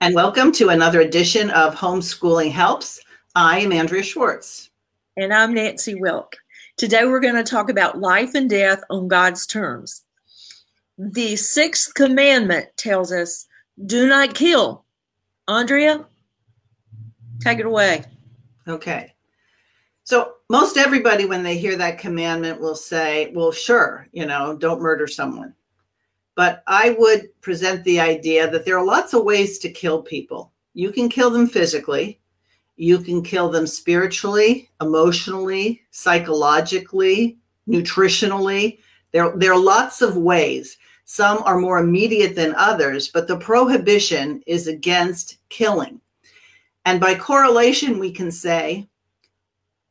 And welcome to another edition of Homeschooling Helps. I am Andrea Schwartz. And I'm Nancy Wilk. Today we're going to talk about life and death on God's terms. The sixth commandment tells us, do not kill. Andrea, take it away. Okay. So most everybody, when they hear that commandment, will say, well, sure, you know, don't murder someone. But I would present the idea that there are lots of ways to kill people. You can kill them physically. You can kill them spiritually, emotionally, psychologically, nutritionally. There are lots of ways. Some are more immediate than others, but the prohibition is against killing. And by correlation, we can say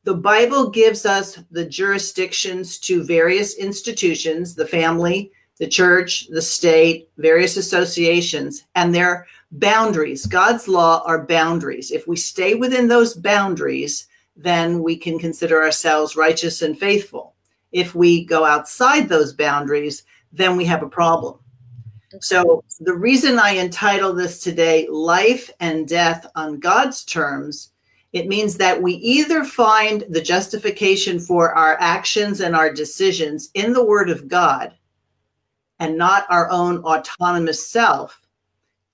the Bible gives us the jurisdictions to various institutions, the family, the church, the state, various associations, and their boundaries. God's law are boundaries. If we stay within those boundaries, then we can consider ourselves righteous and faithful. If we go outside those boundaries, then we have a problem. So the reason I entitle this today, Life and Death on God's Terms, it means that we either find the justification for our actions and our decisions in the Word of God, and not our own autonomous self.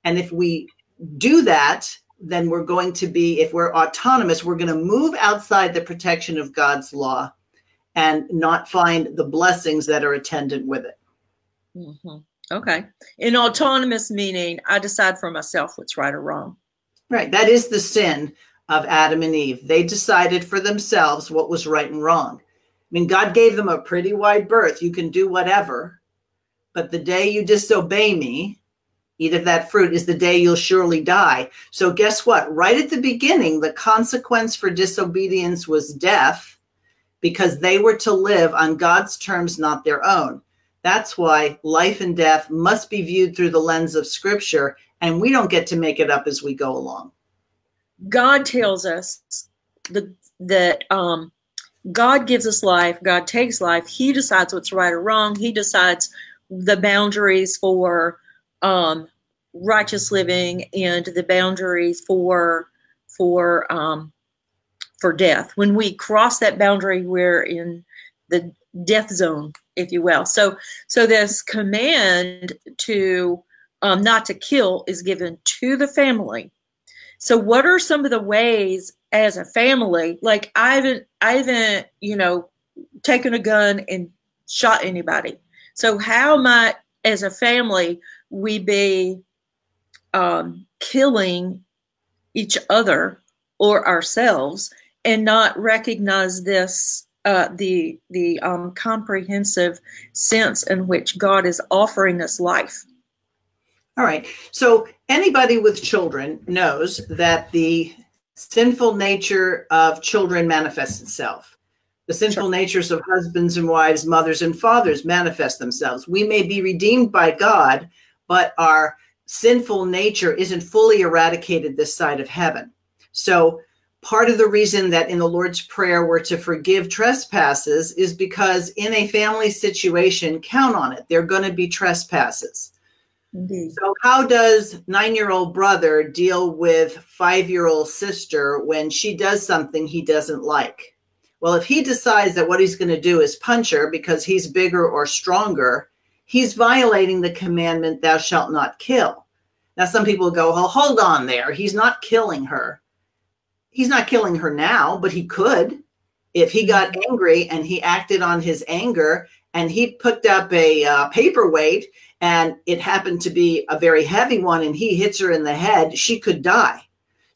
And if we do that, then we're going to be, if we're autonomous, we're going to move outside the protection of God's law and not find the blessings that are attendant with it. Mm-hmm. Okay. And autonomous meaning I decide for myself what's right or wrong. Right. That is the sin of Adam and Eve. They decided for themselves what was right and wrong. I mean, God gave them a pretty wide berth. You can do whatever. But the day you disobey me, eat of that fruit, is the day you'll surely die. So guess what? Right at the beginning, the consequence for disobedience was death because they were to live on God's terms, not their own. That's why life and death must be viewed through the lens of Scripture, and we don't get to make it up as we go along. God tells us that God gives us life. God takes life. He decides what's right or wrong. He decides the boundaries for righteous living and the boundaries for death. When we cross that boundary, we're in the death zone, if you will. So this command to not to kill is given to the family. So what are some of the ways as a family? Like I haven't taken a gun and shot anybody. So how might, as a family, we be killing each other or ourselves and not recognize this, the comprehensive sense in which God is offering us life? All right. So anybody with children knows that the sinful nature of children manifests itself. The sinful natures of husbands and wives, mothers and fathers manifest themselves. We may be redeemed by God, but our sinful nature isn't fully eradicated this side of heaven. So part of the reason that in the Lord's Prayer we're to forgive trespasses is because in a family situation, count on it, there are going to be trespasses. Mm-hmm. So how does 9-year-old brother deal with 5-year-old sister when she does something he doesn't like? Well, if he decides that what he's going to do is punch her because he's bigger or stronger, he's violating the commandment, thou shalt not kill. Now, some people go, well, hold on there. He's not killing her. He's not killing her now, but he could. If he got angry and he acted on his anger and he picked up a paperweight and it happened to be a very heavy one and he hits her in the head, she could die.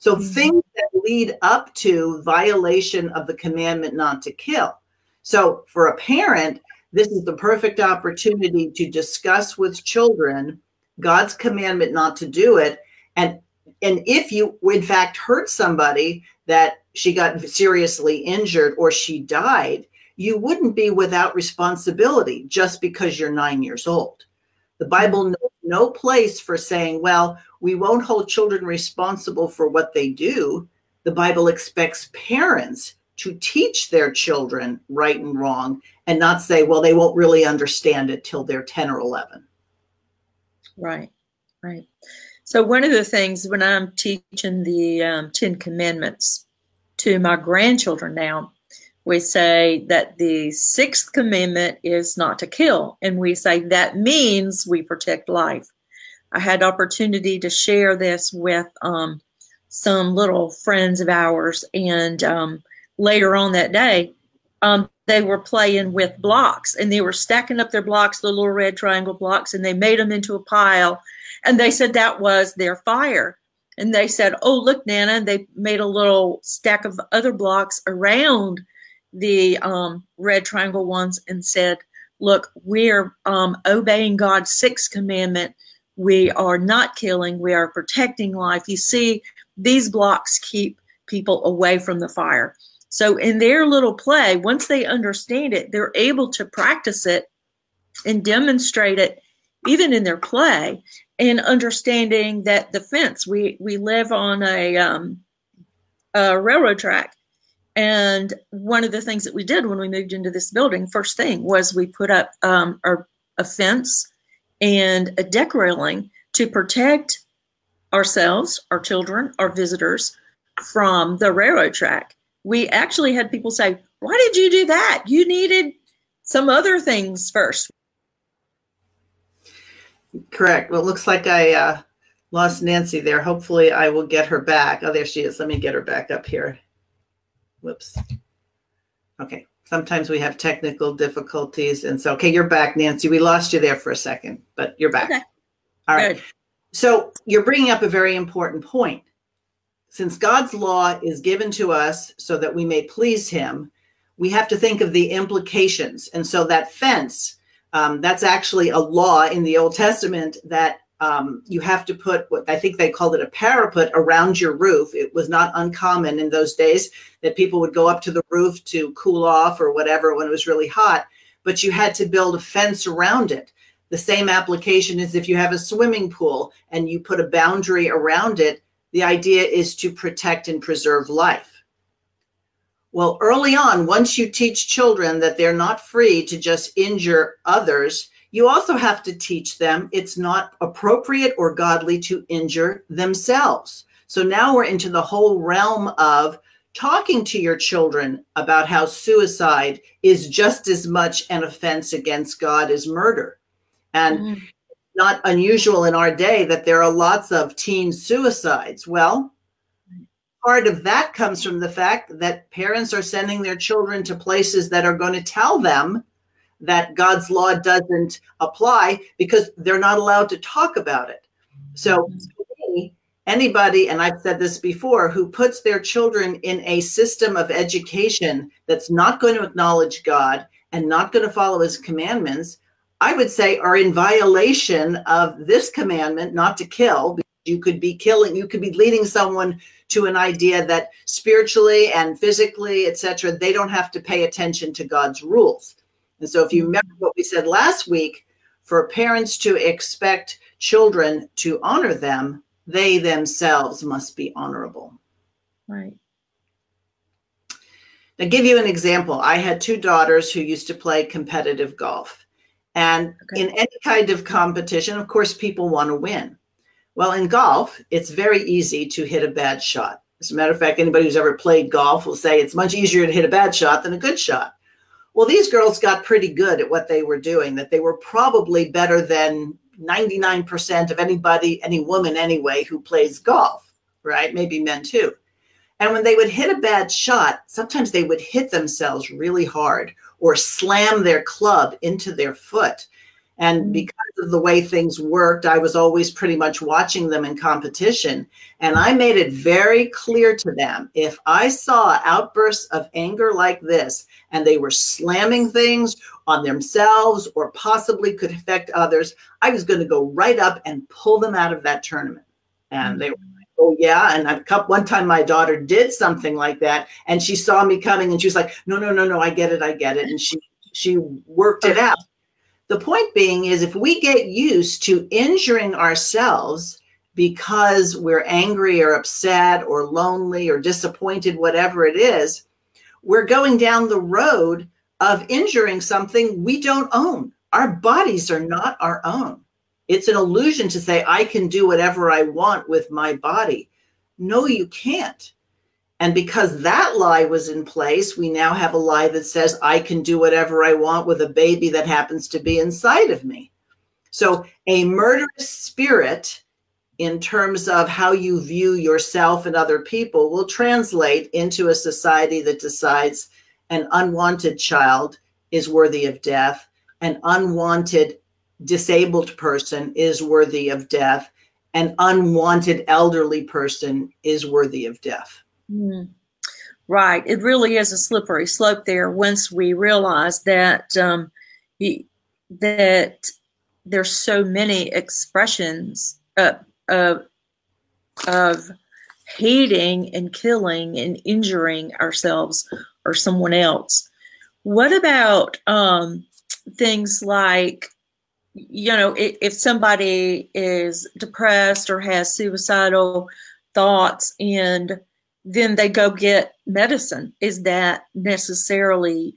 So things that lead up to violation of the commandment not to kill. So for a parent, this is the perfect opportunity to discuss with children God's commandment not to do it. And And if you, in fact, hurt somebody that she got seriously injured or she died, you wouldn't be without responsibility just because you're 9 years old. The Bible knows no place for saying, well, we won't hold children responsible for what they do. The Bible expects parents to teach their children right and wrong and not say, well, they won't really understand it till they're 10 or 11. Right, right. So one of the things when I'm teaching the Ten Commandments to my grandchildren now, we say that the sixth commandment is not to kill. And we say that means we protect life. I had opportunity to share this with some little friends of ours. And later on that day, they were playing with blocks. And they were stacking up their blocks, the little red triangle blocks, and they made them into a pile. And they said that was their fire. And they said, oh, look, Nana. And they made a little stack of other blocks around the red triangle ones and said, look, we're obeying God's sixth commandment. We are not killing. We are protecting life. You see, these blocks keep people away from the fire. So in their little play, once they understand it, they're able to practice it and demonstrate it even in their play. And understanding that the fence, we live on a railroad track. And one of the things that we did when we moved into this building, first thing, was we put up a fence and a deck railing to protect ourselves, our children, our visitors from the railroad track. We actually had people say, why did you do that? You needed some other things first. Correct. Well, it looks like I lost Nancy there. Hopefully I will get her back. Oh, there she is. Let me get her back up here. Whoops. Okay. Sometimes we have technical difficulties. And so, okay, you're back, Nancy. We lost you there for a second, but you're back. Okay. All right. Good. So you're bringing up a very important point. Since God's law is given to us so that we may please him, we have to think of the implications. And so that fence, that's actually a law in the Old Testament that you have to put what I think they called it a parapet around your roof. It was not uncommon in those days that people would go up to the roof to cool off or whatever when it was really hot, but you had to build a fence around it. The same application is if you have a swimming pool and you put a boundary around it, the idea is to protect and preserve life. Well, early on, once you teach children that they're not free to just injure others, you also have to teach them it's not appropriate or godly to injure themselves. So now we're into the whole realm of talking to your children about how suicide is just as much an offense against God as murder. And it's not unusual in our day that there are lots of teen suicides. Well, part of that comes from the fact that parents are sending their children to places that are going to tell them that God's law doesn't apply because they're not allowed to talk about it. So anybody, and I've said this before, who puts their children in a system of education that's not going to acknowledge God and not going to follow his commandments, I would say are in violation of this commandment not to kill. You could be killing, you could be leading someone to an idea that spiritually and physically, et cetera, they don't have to pay attention to God's rules. And so if you remember what we said last week, for parents to expect children to honor them, they themselves must be honorable. Right. Now, give you an example. I had two daughters who used to play competitive golf. And in any kind of competition, of course, people want to win. Well, in golf, it's very easy to hit a bad shot. As a matter of fact, anybody who's ever played golf will say it's much easier to hit a bad shot than a good shot. Well, these girls got pretty good at what they were doing, that they were probably better than 99% of anybody, any woman anyway, who plays golf, right? Maybe men too. And when they would hit a bad shot, sometimes they would hit themselves really hard or slam their club into their foot. And because of the way things worked, I was always pretty much watching them in competition. And I made it very clear to them, if I saw outbursts of anger like this, and they were slamming things on themselves or possibly could affect others, I was going to go right up and pull them out of that tournament. And they were like, Oh yeah, and one time my daughter did something like that, and she saw me coming, and she was like, no, I get it, and she worked it out. The point being is, if we get used to injuring ourselves because we're angry or upset or lonely or disappointed, whatever it is, we're going down the road of injuring something we don't own. Our bodies are not our own. It's an illusion to say, I can do whatever I want with my body. No, you can't. And because that lie was in place, we now have a lie that says, I can do whatever I want with a baby that happens to be inside of me. So a murderous spirit, in terms of how you view yourself and other people, will translate into a society that decides an unwanted child is worthy of death, an unwanted disabled person is worthy of death, an unwanted elderly person is worthy of death. Mm. Right. It really is a slippery slope there once we realize that that there's so many expressions of hating and killing and injuring ourselves or someone else. What about things like, you know, if somebody is depressed or has suicidal thoughts and then they go get medicine, is that necessarily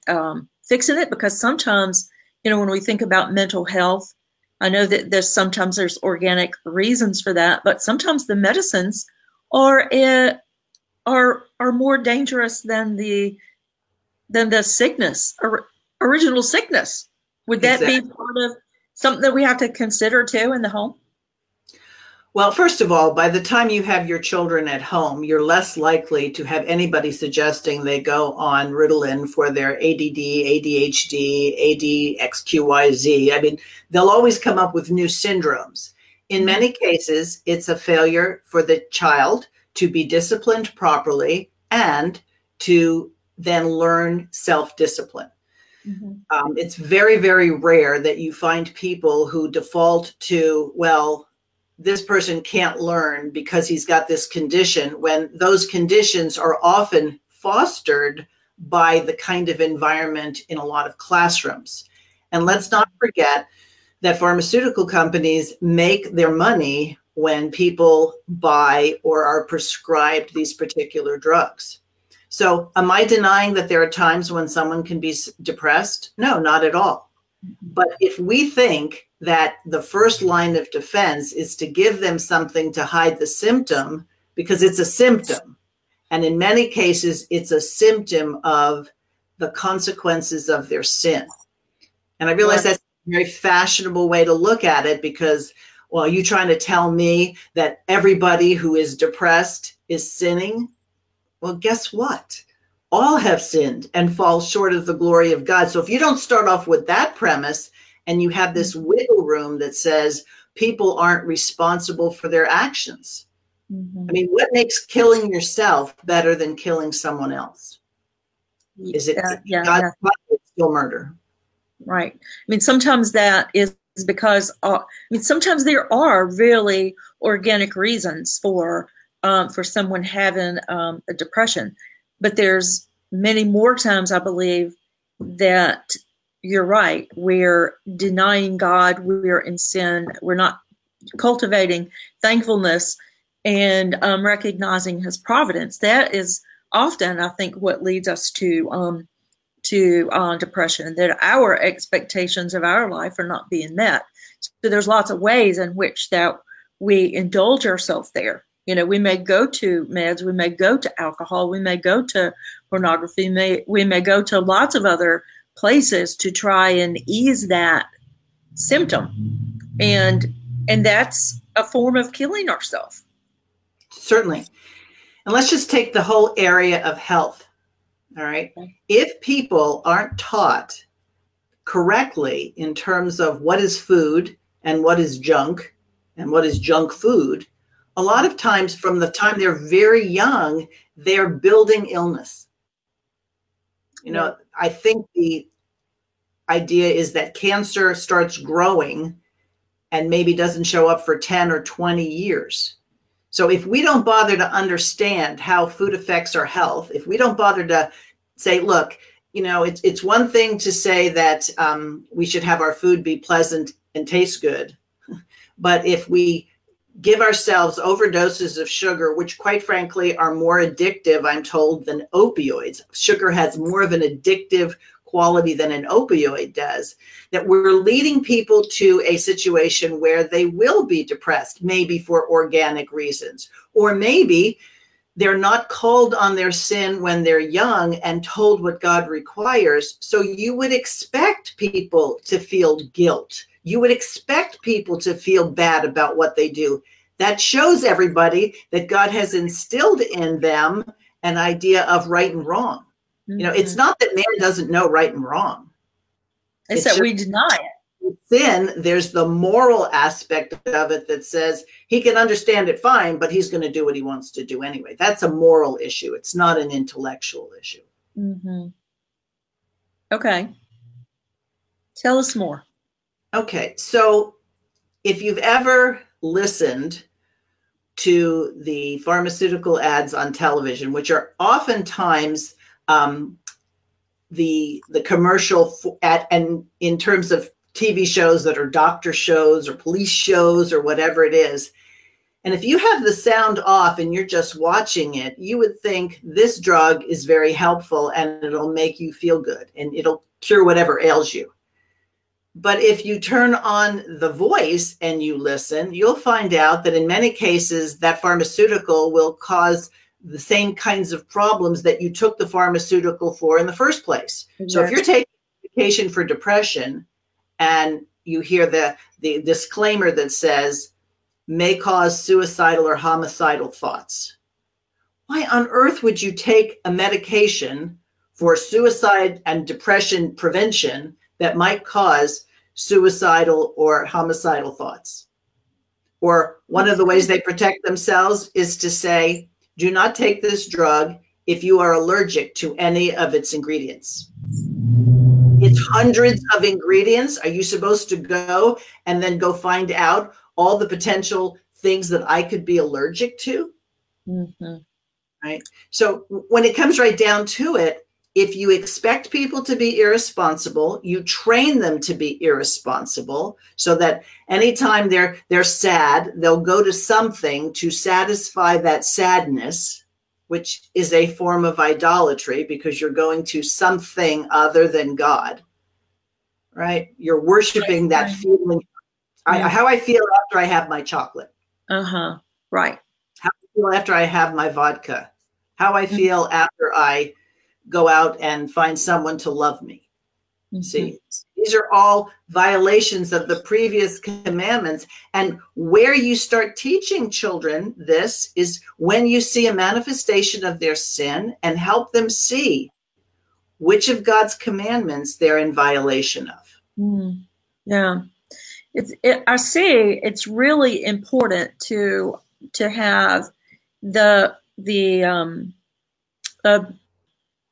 fixing it? Because sometimes, you know, when we think about mental health, I know that there's organic reasons for that, but sometimes the medicines are more dangerous than the sickness, original sickness. Would that be part of something that we have to consider too in the home? Well, first of all, by the time you have your children at home, you're less likely to have anybody suggesting they go on Ritalin for their ADD, ADHD, ADXQYZ. I mean, they'll always come up with new syndromes. In many cases, it's a failure for the child to be disciplined properly and to then learn self-discipline. Mm-hmm. It's very, very rare that you find people who default to, well, this person can't learn because he's got this condition, when those conditions are often fostered by the kind of environment in a lot of classrooms. And let's not forget that pharmaceutical companies make their money when people buy or are prescribed these particular drugs. So am I denying that there are times when someone can be depressed? No, not at all. But if we think that the first line of defense is to give them something to hide the symptom, because it's a symptom, and in many cases, it's a symptom of the consequences of their sin. And I realize that's a very fashionable way to look at it, because, well, are you trying to tell me that everybody who is depressed is sinning? Well, guess what? All have sinned and fall short of the glory of God. So if you don't start off with that premise, and you have this wiggle room that says people aren't responsible for their actions. Mm-hmm. I mean, what makes killing yourself better than killing someone else? Is it God's body still murder? Right. I mean, sometimes that is because, sometimes there are really organic reasons for someone having a depression. But there's many more times, I believe, that you're right, we're denying God, we're in sin, we're not cultivating thankfulness and recognizing his providence. That is often, I think, what leads us to depression, that our expectations of our life are not being met. So there's lots of ways in which that we indulge ourselves there. You know, we may go to meds, we may go to alcohol, we may go to pornography, we may go to lots of other places to try and ease that symptom. And that's a form of killing ourselves. Certainly. And let's just take the whole area of health. All right. If people aren't taught correctly in terms of what is food and what is junk and what is junk food, a lot of times from the time they're very young, they're building illness. You know, I think the idea is that cancer starts growing and maybe doesn't show up for 10 or 20 years. So if we don't bother to understand how food affects our health, if we don't bother to say, look, you know, it's one thing to say that we should have our food be pleasant and taste good. But if we give ourselves overdoses of sugar, which quite frankly are more addictive, I'm told, than opioids. Sugar has more of an addictive quality than an opioid does, that we're leading people to a situation where they will be depressed, maybe for organic reasons, or maybe they're not called on their sin when they're young and told what God requires. So you would expect people to feel guilt. You would expect people to feel bad about what they do. That shows everybody that God has instilled in them an idea of right and wrong. Mm-hmm. You know, it's not that man doesn't know right and wrong. It's that we deny it. Then there's the moral aspect of it that says he can understand it fine, but he's going to do what he wants to do anyway. That's a moral issue. It's not an intellectual issue. Mm-hmm. Okay. Tell us more. Okay, so if you've ever listened to the pharmaceutical ads on television, which are oftentimes the commercial and in terms of TV shows that are doctor shows or police shows or whatever it is, and if you have the sound off and you're just watching it, you would think this drug is very helpful and it'll make you feel good and it'll cure whatever ails you. But if you turn on the voice and you listen, you'll find out that in many cases that pharmaceutical will cause the same kinds of problems that you took the pharmaceutical for in the first place. Exactly. So if you're taking medication for depression and you hear the disclaimer that says, may cause suicidal or homicidal thoughts, why on earth would you take a medication for suicide and depression prevention that might cause suicidal or homicidal thoughts? Or one of the ways they protect themselves is to say, do not take this drug if you are allergic to any of its ingredients. It's hundreds of ingredients. Are you supposed to go and then go find out all the potential things that I could be allergic to? Mm-hmm. Right. So when it comes right down to it, if you expect people to be irresponsible, you train them to be irresponsible so that anytime they're sad, they'll go to something to satisfy that sadness, which is a form of idolatry because you're going to something other than God, right? You're worshiping that feeling. How I feel after I have my chocolate. Uh-huh, right. How I feel after I have my vodka. How I feel after I go out and find someone to love me. Mm-hmm. See, these are all violations of the previous commandments. And where you start teaching children this is when you see a manifestation of their sin and help them see which of God's commandments they're in violation of. Mm. Yeah. I see it's really important to have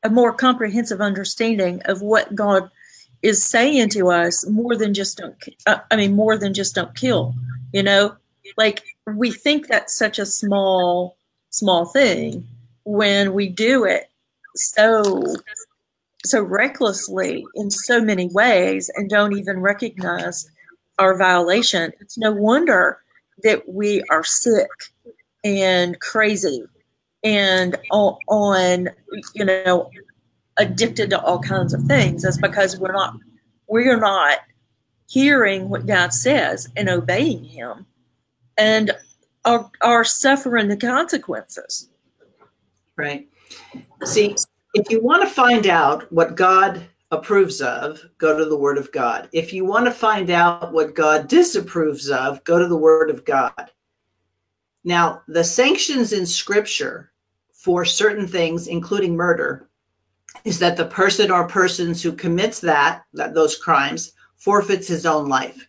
a more comprehensive understanding of what God is saying to us, more than just don't kill, you know, like we think that's such a small thing when we do it so recklessly in so many ways and don't even recognize our violation. It's no wonder that we are sick and crazy and addicted to all kinds of things. That's because we are not hearing what God says and obeying him and are suffering the consequences. Right. See, if you want to find out what God approves of, go to the Word of God. If you want to find out what God disapproves of, go to the Word of God. Now, the sanctions in Scripture for certain things, including murder, is that the person or persons who commits those crimes forfeits his own life.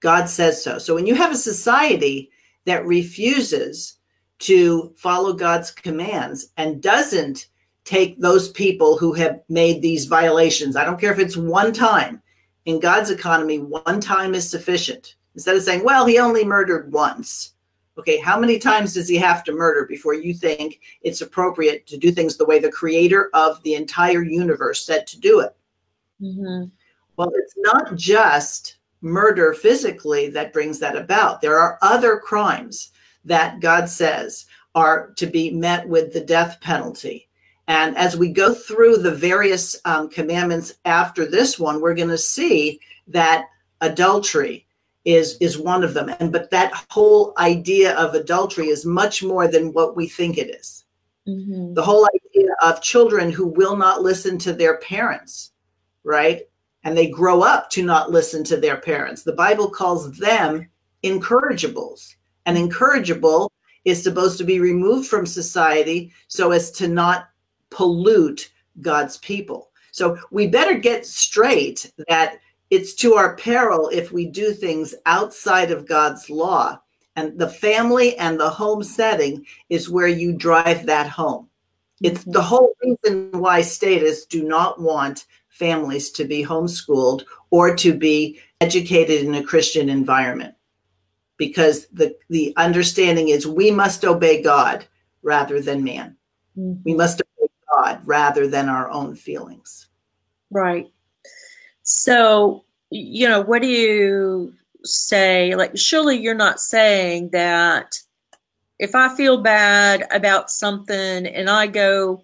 God says so. So when you have a society that refuses to follow God's commands and doesn't take those people who have made these violations, I don't care if it's one time. In God's economy, one time is sufficient. Instead of saying, well, he only murdered once. Okay, how many times does he have to murder before you think it's appropriate to do things the way the creator of the entire universe said to do it? Mm-hmm. Well, it's not just murder physically that brings that about. There are other crimes that God says are to be met with the death penalty. And as we go through the various commandments after this one, we're going to see that adultery is one of them. But that whole idea of adultery is much more than what we think it is. Mm-hmm. The whole idea of children who will not listen to their parents, right? And they grow up to not listen to their parents. The Bible calls them incorrigibles. An incorrigible is supposed to be removed from society so as to not pollute God's people. So we better get straight that it's to our peril if we do things outside of God's law. And the family and the home setting is where you drive that home. It's the whole reason why statists do not want families to be homeschooled or to be educated in a Christian environment. Because the understanding is we must obey God rather than man. Mm-hmm. We must obey God rather than our own feelings. Right. So, you know, what do you say? Like, surely you're not saying that if I feel bad about something and I go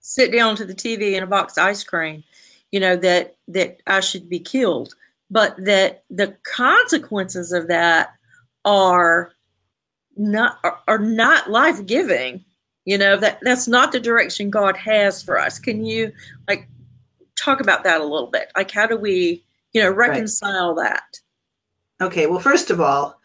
sit down to the TV and a box of ice cream, you know, that I should be killed, but that the consequences of that are not life-giving. You know, that's not the direction God has for us. Can you talk about that a little bit? Like, how do we, reconcile that? Okay. Well, first of all,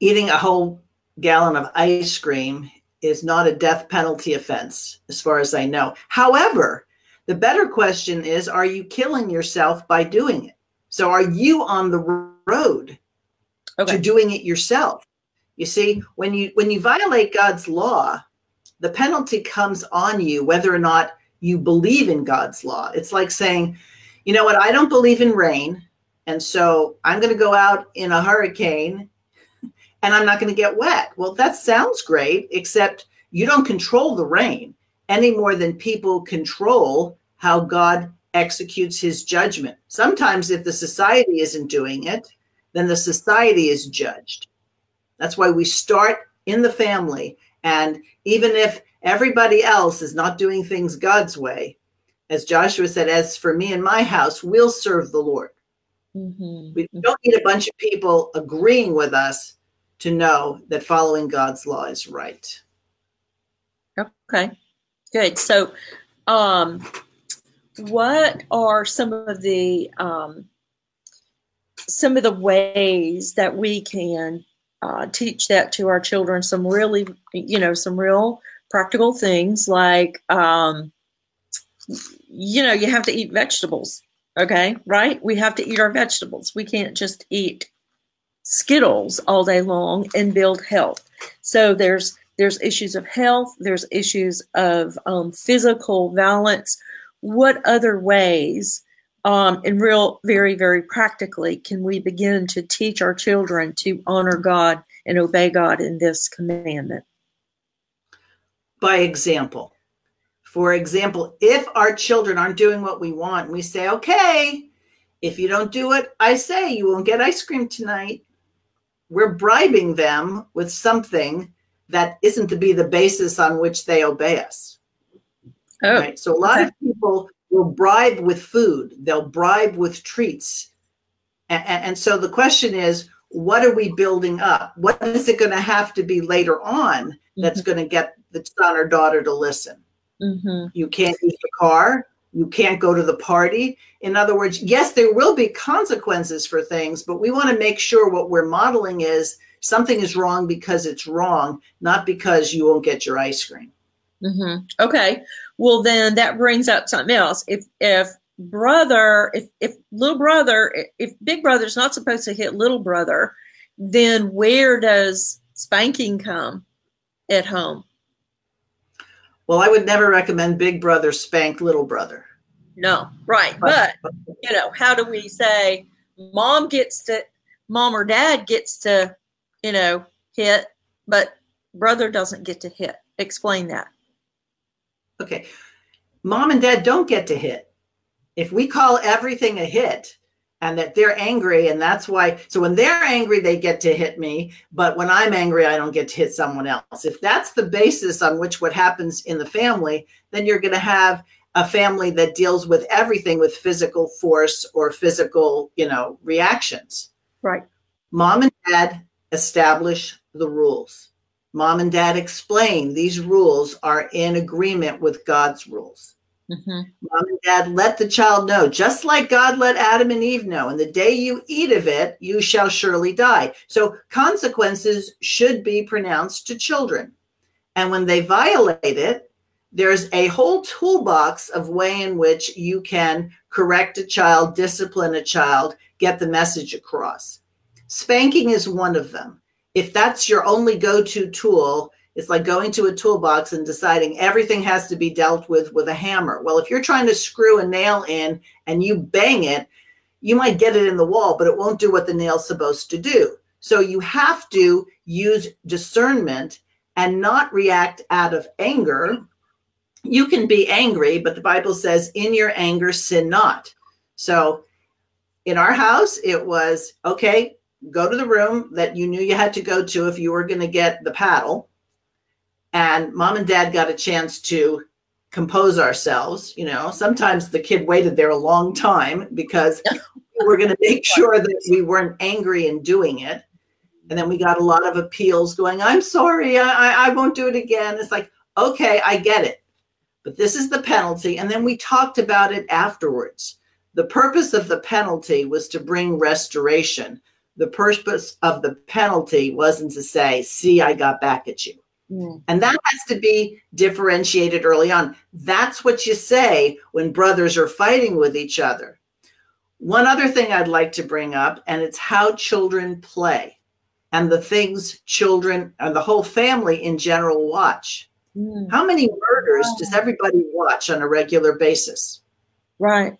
eating a whole gallon of ice cream is not a death penalty offense, as far as I know. However, the better question is, are you killing yourself by doing it? So are you on the road to doing it yourself? You see, when you violate God's law, the penalty comes on you, whether or not you believe in God's law. It's like saying, you know what, I don't believe in rain, and so I'm going to go out in a hurricane, and I'm not going to get wet. Well, that sounds great, except you don't control the rain any more than people control how God executes his judgment. Sometimes if the society isn't doing it, then the society is judged. That's why we start in the family. And even if everybody else is not doing things God's way, as Joshua said, as for me and my house, we'll serve the Lord. Mm-hmm. We don't need a bunch of people agreeing with us to know that following God's law is right. Okay, good. So what are some of the ways that we can teach that to our children, some real practical things like, you have to eat vegetables. Okay. Right. We have to eat our vegetables. We can't just eat Skittles all day long and build health. So there's issues of health. There's issues of physical violence. What other ways and real, very, very practically, can we begin to teach our children to honor God and obey God in this commandment? By example. For example, if our children aren't doing what we want, we say, okay, if you don't do it, I say you won't get ice cream tonight. We're bribing them with something that isn't to be the basis on which they obey us. Oh, right? So a lot of people will bribe with food. They'll bribe with treats. And so the question is, what are we building up? What is it going to have to be later on that's going to get the son or daughter to listen? Mm-hmm. You can't use the car. You can't go to the party. In other words, yes, there will be consequences for things, but we want to make sure what we're modeling is something is wrong because it's wrong, not because you won't get your ice cream. Mm-hmm. Okay. Well, then that brings up something else. If big brother's not supposed to hit little brother, then where does spanking come at home? Well, I would never recommend big brother spank little brother. No, right. But how do we say mom gets to mom or dad gets to, you know, hit, but brother doesn't get to hit. Explain that. Okay. Mom and dad don't get to hit. If we call everything a hit, and that they're angry, and that's why, so when they're angry, they get to hit me, but when I'm angry, I don't get to hit someone else. If that's the basis on which what happens in the family, then you're going to have a family that deals with everything with physical force or physical, you know, reactions. Right. Mom and dad establish the rules. Mom and dad explain these rules are in agreement with God's rules. Mm-hmm. Mom and dad let the child know, just like God let Adam and Eve know, and the day you eat of it, you shall surely die. So consequences should be pronounced to children. And when they violate it, there's a whole toolbox of way in which you can correct a child, discipline a child, get the message across. Spanking is one of them. If that's your only go-to tool, it's like going to a toolbox and deciding everything has to be dealt with a hammer. Well, if you're trying to screw a nail in and you bang it, you might get it in the wall, but it won't do what the nail's supposed to do. So you have to use discernment and not react out of anger. You can be angry, but the Bible says, in your anger, sin not. So in our house, it was, okay, go to the room that you knew you had to go to if you were going to get the paddle. And mom and dad got a chance to compose ourselves. You know, sometimes the kid waited there a long time because we were going to make sure that we weren't angry in doing it. And then we got a lot of appeals going, I'm sorry, I won't do it again. It's like, okay, I get it. But this is the penalty. And then we talked about it afterwards. The purpose of the penalty was to bring restoration. The purpose of the penalty wasn't to say, see, I got back at you. And that has to be differentiated early on. That's what you say when brothers are fighting with each other. One other thing I'd like to bring up, and it's how children play and the things children and the whole family in general watch. How many murders does everybody watch on a regular basis? Right.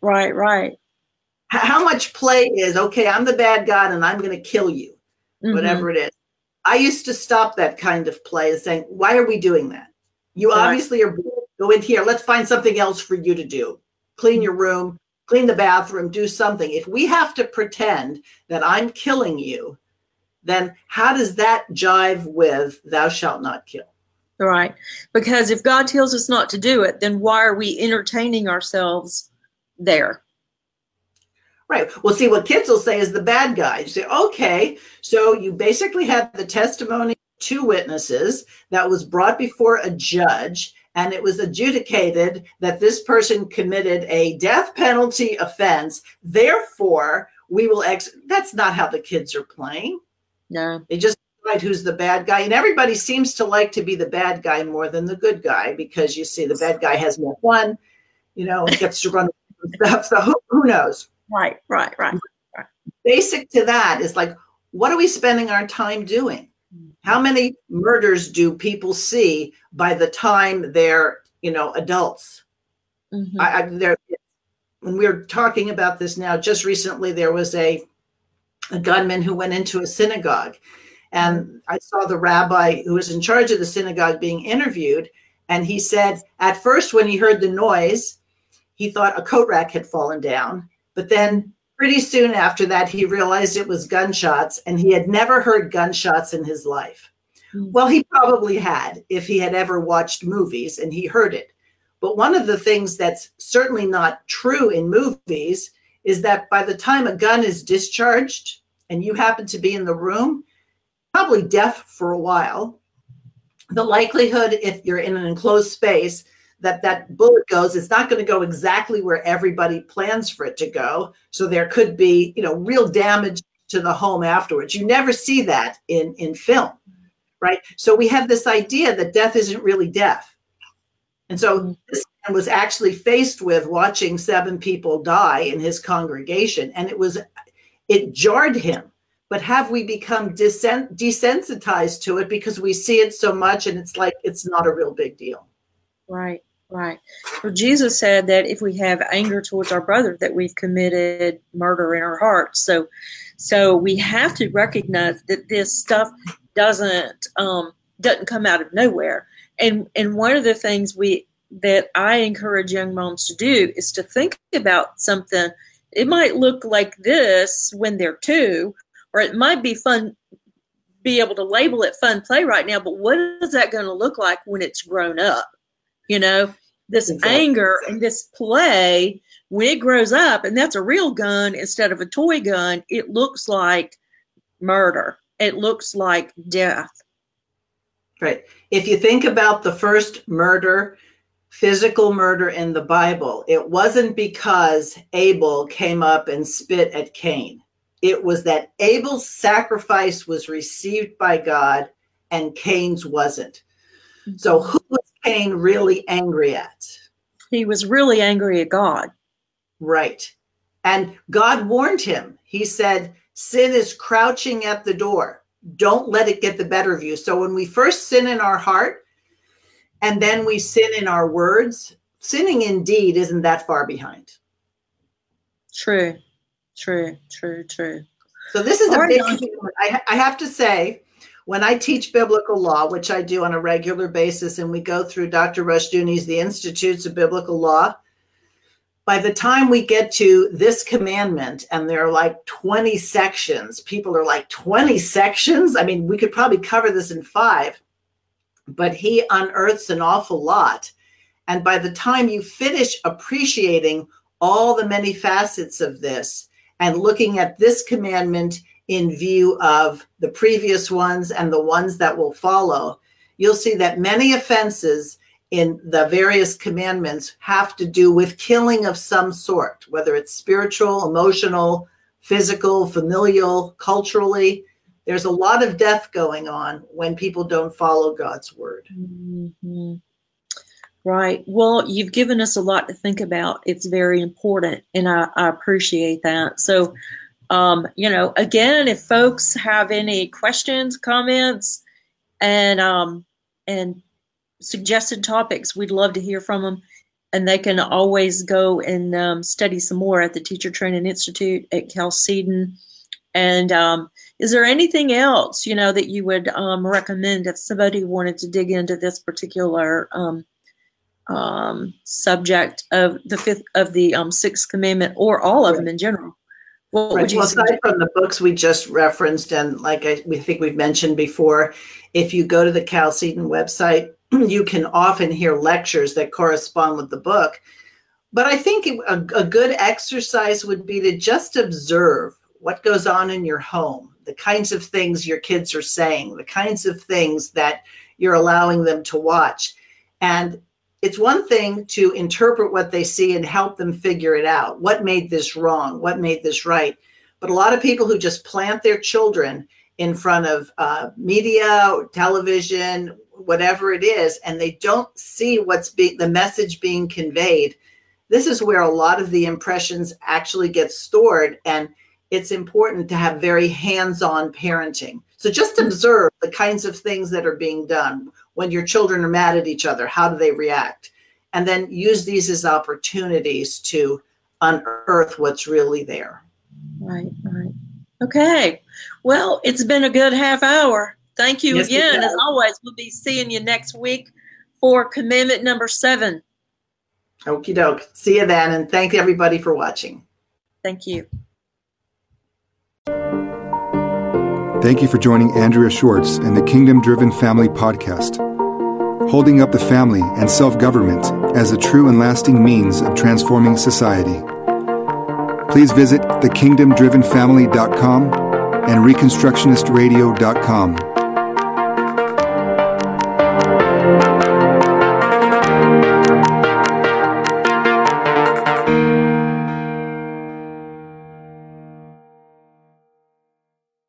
How much play is, okay, I'm the bad guy and I'm going to kill you, whatever it is. I used to stop that kind of play and saying, why are we doing that? You obviously are, go in here, let's find something else for you to do. Clean your room, clean the bathroom, do something. If we have to pretend that I'm killing you, then how does that jive with thou shalt not kill? Right. Because if God tells us not to do it, then why are we entertaining ourselves there? Right. Well, see, what kids will say is the bad guy. You say, okay, so you basically had the testimony of two witnesses that was brought before a judge, and it was adjudicated that this person committed a death penalty offense. Therefore, we will that's not how the kids are playing. No. They just decide who's the bad guy. And everybody seems to like to be the bad guy more than the good guy, because you see the bad guy has more fun, you know, gets to run with stuff. So who knows? Right. Basic to that is like, what are we spending our time doing? How many murders do people see by the time they're, you know, adults? Mm-hmm. When we were talking about this now, just recently there was a gunman who went into a synagogue. And I saw the rabbi who was in charge of the synagogue being interviewed. And he said, at first when he heard the noise, he thought a coat rack had fallen down. But then pretty soon after that, he realized it was gunshots, and he had never heard gunshots in his life. Well, he probably had if he had ever watched movies and he heard it. But one of the things that's certainly not true in movies is that by the time a gun is discharged and you happen to be in the room, probably deaf for a while, the likelihood if you're in an enclosed space that bullet goes, it's not going to go exactly where everybody plans for it to go. So there could be, you know, real damage to the home afterwards. You never see that in film, right? So we have this idea that death isn't really death. And so this man was actually faced with watching 7 people die in his congregation. And it jarred him. But have we become desensitized to it because we see it so much and it's like, it's not a real big deal. Right. Right. Well, Jesus said that if we have anger towards our brother, that we've committed murder in our hearts. So we have to recognize that this stuff doesn't come out of nowhere. And one of the things that I encourage young moms to do is to think about something. It might look like this when they're 2, or it might be fun, be able to label it fun play right now, but what is that going to look like when it's grown up? You know, this anger and this play, when it grows up, and that's a real gun instead of a toy gun, it looks like murder. It looks like death. Right. If you think about the first murder, physical murder in the Bible, it wasn't because Abel came up and spit at Cain. It was that Abel's sacrifice was received by God and Cain's wasn't. So who was Cain really angry at? He was really angry at God. Right. And God warned him. He said, sin is crouching at the door. Don't let it get the better of you. So when we first sin in our heart and then we sin in our words, sinning indeed isn't that far behind. True. So this is a big thing. I have to say, when I teach biblical law, which I do on a regular basis, and we go through Dr. Rushdoony's The Institutes of Biblical Law, by the time we get to this commandment, and there are like 20 sections, people are like, 20 sections? I mean, we could probably cover this in 5, but he unearths an awful lot. And by the time you finish appreciating all the many facets of this and looking at this commandment in view of the previous ones and the ones that will follow, you'll see that many offenses in the various commandments have to do with killing of some sort, whether it's spiritual, emotional, physical, familial, culturally. There's a lot of death going on when people don't follow God's word. Mm-hmm. Right. Well, you've given us a lot to think about. It's very important, and I appreciate that. So, again, if folks have any questions, comments, and suggested topics, we'd love to hear from them. And they can always go and study some more at the Teacher Training Institute at Chalcedon. And is there anything else, that you would recommend if somebody wanted to dig into this particular subject of the sixth commandment, or all of them in general? Aside from the books we just referenced, and we think we've mentioned before, if you go to the Chalcedon website, you can often hear lectures that correspond with the book. But I think a good exercise would be to just observe what goes on in your home, the kinds of things your kids are saying, the kinds of things that you're allowing them to watch. And it's one thing to interpret what they see and help them figure it out. What made this wrong? What made this right? But a lot of people who just plant their children in front of media or television, whatever it is, and they don't see what's the message being conveyed. This is where a lot of the impressions actually get stored, and it's important to have very hands-on parenting. So just observe the kinds of things that are being done. When your children are mad at each other, how do they react? And then use these as opportunities to unearth what's really there. Right. Okay. Well, it's been a good half hour. Thank you again. As always, we'll be seeing you next week for commandment number 7. Okie doke. See you then. And thank everybody for watching. Thank you. Thank you for joining Andrea Schwartz and the Kingdom Driven Family Podcast, holding up the family and self-government as a true and lasting means of transforming society. Please visit thekingdomdrivenfamily.com and reconstructionistradio.com.